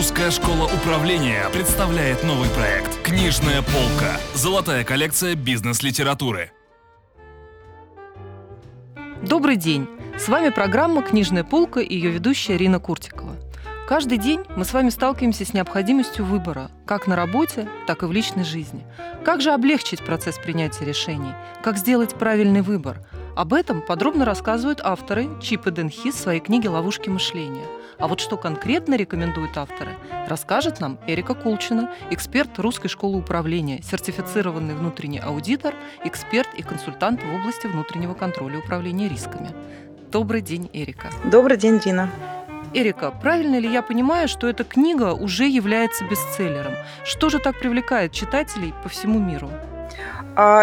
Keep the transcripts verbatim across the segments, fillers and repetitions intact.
Русская школа управления представляет новый проект «Книжная полка» – золотая коллекция бизнес-литературы. Добрый день! С вами программа «Книжная полка» и ее ведущая Ирина Куртикова. Каждый день мы с вами сталкиваемся с необходимостью выбора, как на работе, так и в личной жизни. Как же облегчить процесс принятия решений? Как сделать правильный выбор? Об этом подробно рассказывают авторы Чип и Денхи в своей книге «Ловушки мышления». А вот что конкретно рекомендуют авторы, расскажет нам Эрика Колчина, эксперт Русской школы управления, сертифицированный внутренний аудитор, эксперт и консультант в области внутреннего контроля и управления рисками. Добрый день, Эрика. Добрый день, Ирина. Эрика, правильно ли я понимаю, что эта книга уже является бестселлером? Что же так привлекает читателей по всему миру?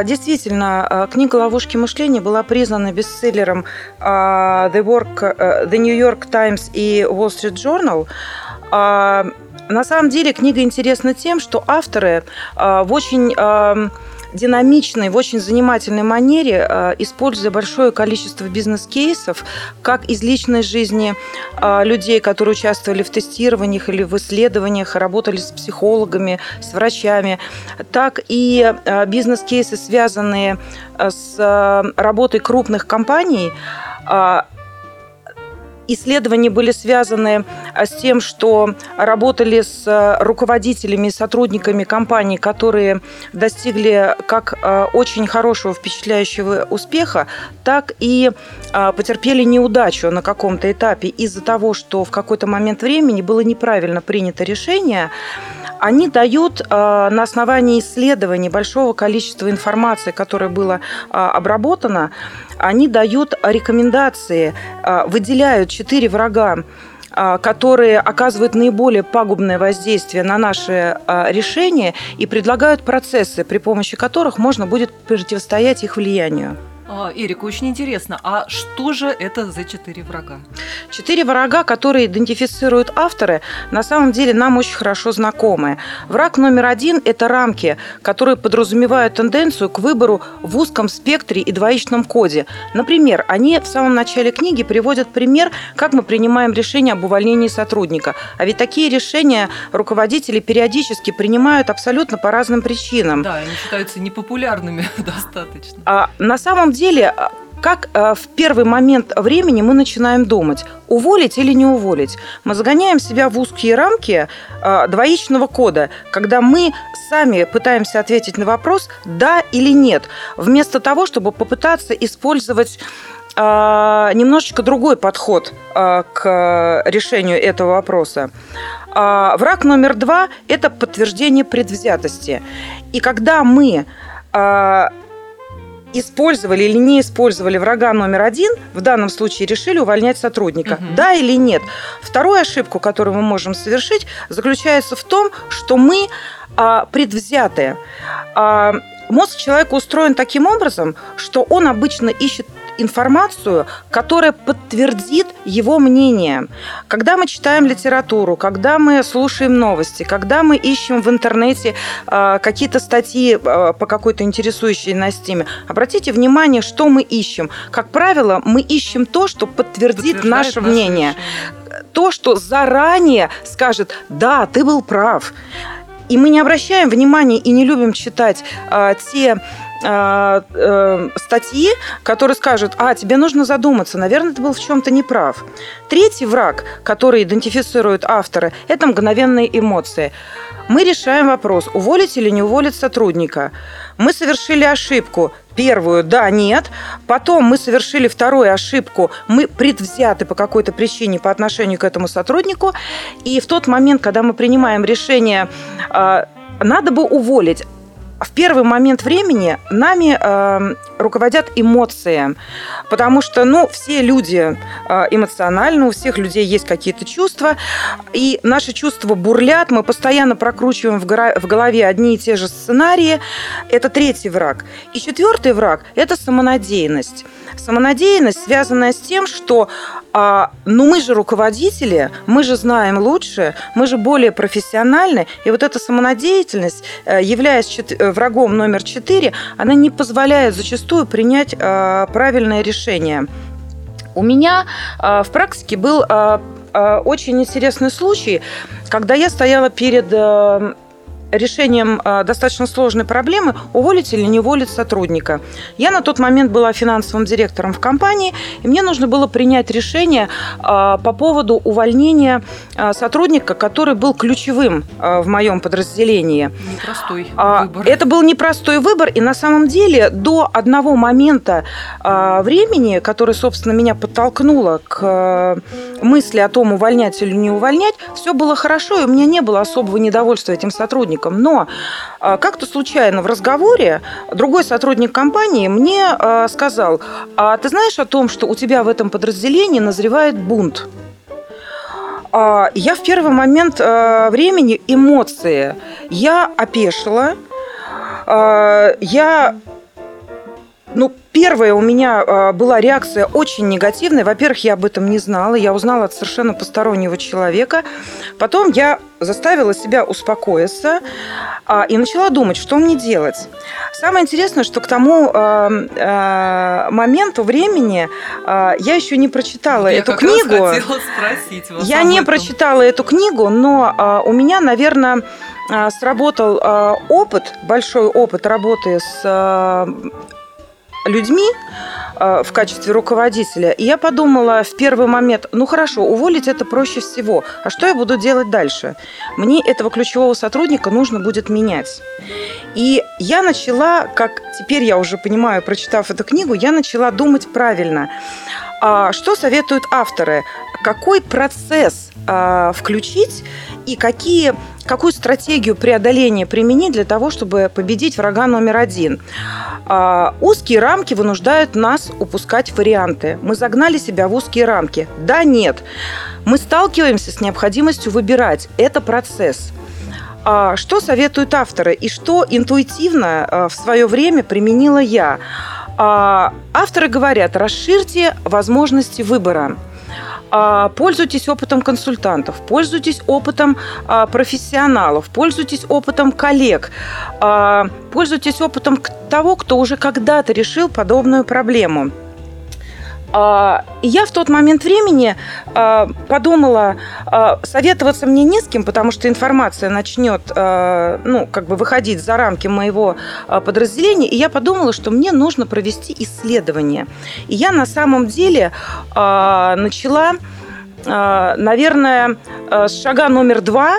Действительно, книга «Ловушки мышления» была признана бестселлером The New York Times и Wall Street Journal. На самом деле книга интересна тем, что авторы в очень динамичной, в очень занимательной манере, используя большое количество бизнес-кейсов, как из личной жизни людей, которые участвовали в тестированиях или в исследованиях, работали с психологами, с врачами, так и бизнес-кейсы, связанные с работой крупных компаний. Исследования были связаны с тем, что работали с руководителями и сотрудниками компаний, которые достигли как очень хорошего, впечатляющего успеха, так и потерпели неудачу на каком-то этапе из-за того, что в какой-то момент времени было неправильно принято решение. Они дают на основании исследований, большого количества информации, которое было обработано, они дают рекомендации, выделяют четыре врага, которые оказывают наиболее пагубное воздействие на наши решения и предлагают процессы, при помощи которых можно будет противостоять их влиянию. Эрика, очень интересно, а что же это за четыре врага? Четыре врага, которые идентифицируют авторы, на самом деле нам очень хорошо знакомы. Враг номер один – это рамки, которые подразумевают тенденцию к выбору в узком спектре и двоичном коде. Например, они в самом начале книги приводят пример, как мы принимаем решение об увольнении сотрудника. А ведь такие решения руководители периодически принимают абсолютно по разным причинам. Да, они считаются непопулярными достаточно. А на самом деле... деле, как в первый момент времени мы начинаем думать, уволить или не уволить. Мы загоняем себя в узкие рамки двоичного кода, когда мы сами пытаемся ответить на вопрос «да» или «нет», вместо того, чтобы попытаться использовать немножечко другой подход к решению этого вопроса. Враг номер два – это подтверждение предвзятости. И когда мы... использовали или не использовали врага номер один, в данном случае решили увольнять сотрудника. Угу. Да или нет? Вторую ошибку, которую мы можем совершить, заключается в том, что мы а, предвзятые. А, мозг человека устроен таким образом, что он обычно ищет информацию, которая подтвердит его мнение. Когда мы читаем литературу, когда мы слушаем новости, когда мы ищем в интернете э, какие-то статьи э, по какой-то интересующей нас теме, обратите внимание, что мы ищем. Как правило, мы ищем то, что подтвердит наше мнение. Решение. То, что заранее скажет «да, ты был прав». И мы не обращаем внимания и не любим читать э, те... статьи, которые скажут, а, тебе нужно задуматься, наверное, ты был в чем-то неправ. Третий враг, который идентифицируют авторы, это мгновенные эмоции. Мы решаем вопрос, уволить или не уволить сотрудника. Мы совершили ошибку. Первую – да, нет. Потом мы совершили вторую ошибку. Мы предвзяты по какой-то причине по отношению к этому сотруднику. И в тот момент, когда мы принимаем решение, надо бы уволить, в первый момент времени нами э, руководят эмоции, потому что, ну, все люди эмоциональны, у всех людей есть какие-то чувства, и наши чувства бурлят, мы постоянно прокручиваем в, горо- в голове одни и те же сценарии. Это третий враг. И четвертый враг – это самонадеянность. Самонадеянность, связанная с тем, что э, ну, мы же руководители, мы же знаем лучше, мы же более профессиональны, и вот эта самонадеятельность, э, являясь четвертым, врагом номер четыре, она не позволяет зачастую принять э, правильное решение. У меня э, в практике был э, э, очень интересный случай, когда я стояла перед э, решением э, достаточно сложной проблемы, уволить или не уволить сотрудника. Я на тот момент была финансовым директором в компании, и мне нужно было принять решение э, по поводу увольнения э, сотрудника, который был ключевым э, в моем подразделении. Непростой э, выбор. Это был непростой выбор, и на самом деле до одного момента э, времени, который, собственно, меня подтолкнуло к э, мысли о том, увольнять или не увольнять, все было хорошо, и у меня не было особого недовольства этим сотрудником. Но как-то случайно в разговоре другой сотрудник компании мне сказал: а ты знаешь о том, что у тебя в этом подразделении назревает бунт? Я в первый момент времени, эмоции, я опешила, я... Ну, первая у меня была реакция очень негативная. Во-первых, я об этом не знала. Я узнала от совершенно постороннего человека. Потом я заставила себя успокоиться и начала думать, что мне делать. Самое интересное, что к тому моменту времени я еще не прочитала я эту как книгу. Я хотела спросить вас. Я не прочитала эту книгу, но у меня, наверное, сработал опыт, большой опыт работы с... людьми э, в качестве руководителя. И я подумала в первый момент: ну хорошо, уволить это проще всего. А что я буду делать дальше? Мне этого ключевого сотрудника нужно будет менять. И я начала, как теперь я уже понимаю, прочитав эту книгу, я начала думать правильно. А что советуют авторы? Какой процесс а, включить и какие, какую стратегию преодоления применить для того, чтобы победить врага номер один? А, узкие рамки вынуждают нас упускать варианты. Мы загнали себя в узкие рамки. Да, нет. Мы сталкиваемся с необходимостью выбирать. Это процесс. А, что советуют авторы и что интуитивно а, в свое время применила я? Авторы говорят: расширьте возможности выбора, пользуйтесь опытом консультантов, пользуйтесь опытом профессионалов, пользуйтесь опытом коллег, пользуйтесь опытом того, кто уже когда-то решил подобную проблему. Я в тот момент времени подумала, советоваться мне не с кем, потому что информация начнет, ну, как бы выходить за рамки моего подразделения, и я подумала, что мне нужно провести исследование. И я на самом деле начала, наверное, с шага номер два,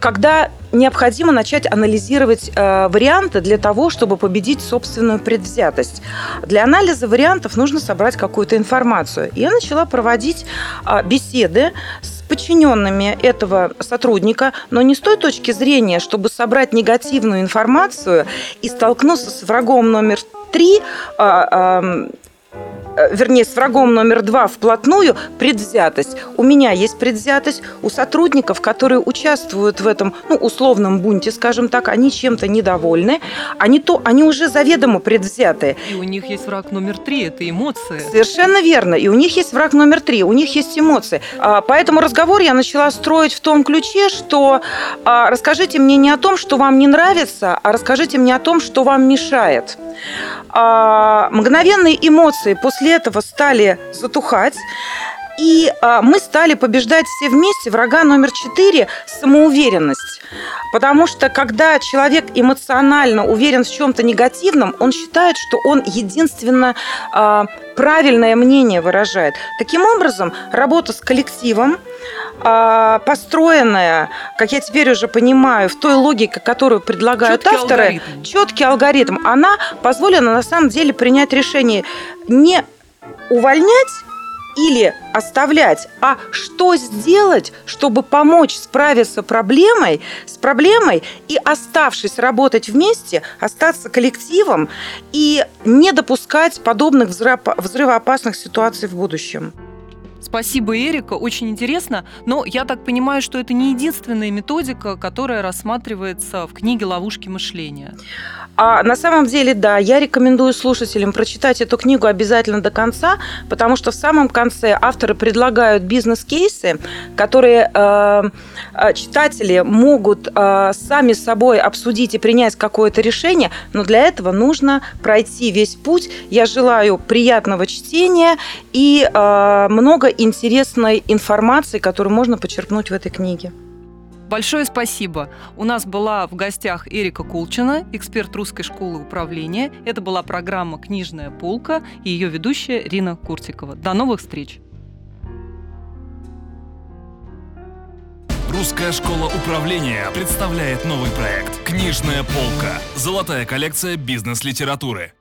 когда необходимо начать анализировать варианты для того, чтобы победить собственную предвзятость. Для анализа вариантов нужно собрать какую-то информацию. Я начала проводить беседы с подчиненными этого сотрудника, но не с той точки зрения, чтобы собрать негативную информацию и столкнуться с врагом номер три, вернее, с врагом номер два вплотную, предвзятость. У меня есть предвзятость, у сотрудников, которые участвуют в этом, ну, условном бунте, скажем так, они чем-то недовольны, они, то, они уже заведомо предвзятые. И у них есть враг номер три, это эмоции. Совершенно верно, и у них есть враг номер три, у них есть эмоции. Поэтому разговор я начала строить в том ключе, что расскажите мне не о том, что вам не нравится, а расскажите мне о том, что вам мешает. Мгновенные эмоции после этого стали затухать, и мы стали побеждать все вместе врага номер четыре – самоуверенность. Потому что когда человек эмоционально уверен в чем-то негативном, он считает, что он единственно правильное мнение выражает. Таким образом, работа с коллективом, построенная, как я теперь уже понимаю, в той логике, которую предлагают четкий авторы, алгоритм. четкий алгоритм, она позволила на самом деле принять решение не увольнять или оставлять, а что сделать, чтобы помочь справиться проблемой, с проблемой и, оставшись работать вместе, остаться коллективом и не допускать подобных взрывоопасных ситуаций в будущем. Спасибо, Эрика, очень интересно. Но я так понимаю, что это не единственная методика, которая рассматривается в книге «Ловушки мышления». А на самом деле, да, я рекомендую слушателям прочитать эту книгу обязательно до конца, потому что в самом конце авторы предлагают бизнес-кейсы, которые э, читатели могут э, сами с собой обсудить и принять какое-то решение, но для этого нужно пройти весь путь. Я желаю приятного чтения и э, много интересной информации, которую можно почерпнуть в этой книге. Большое спасибо. У нас была в гостях Эрика Колчина, эксперт Русской школы управления. Это была программа «Книжная полка» и ее ведущая Ирина Куртикова. До новых встреч! Русская школа управления представляет новый проект «Книжная полка». Золотая коллекция бизнес-литературы.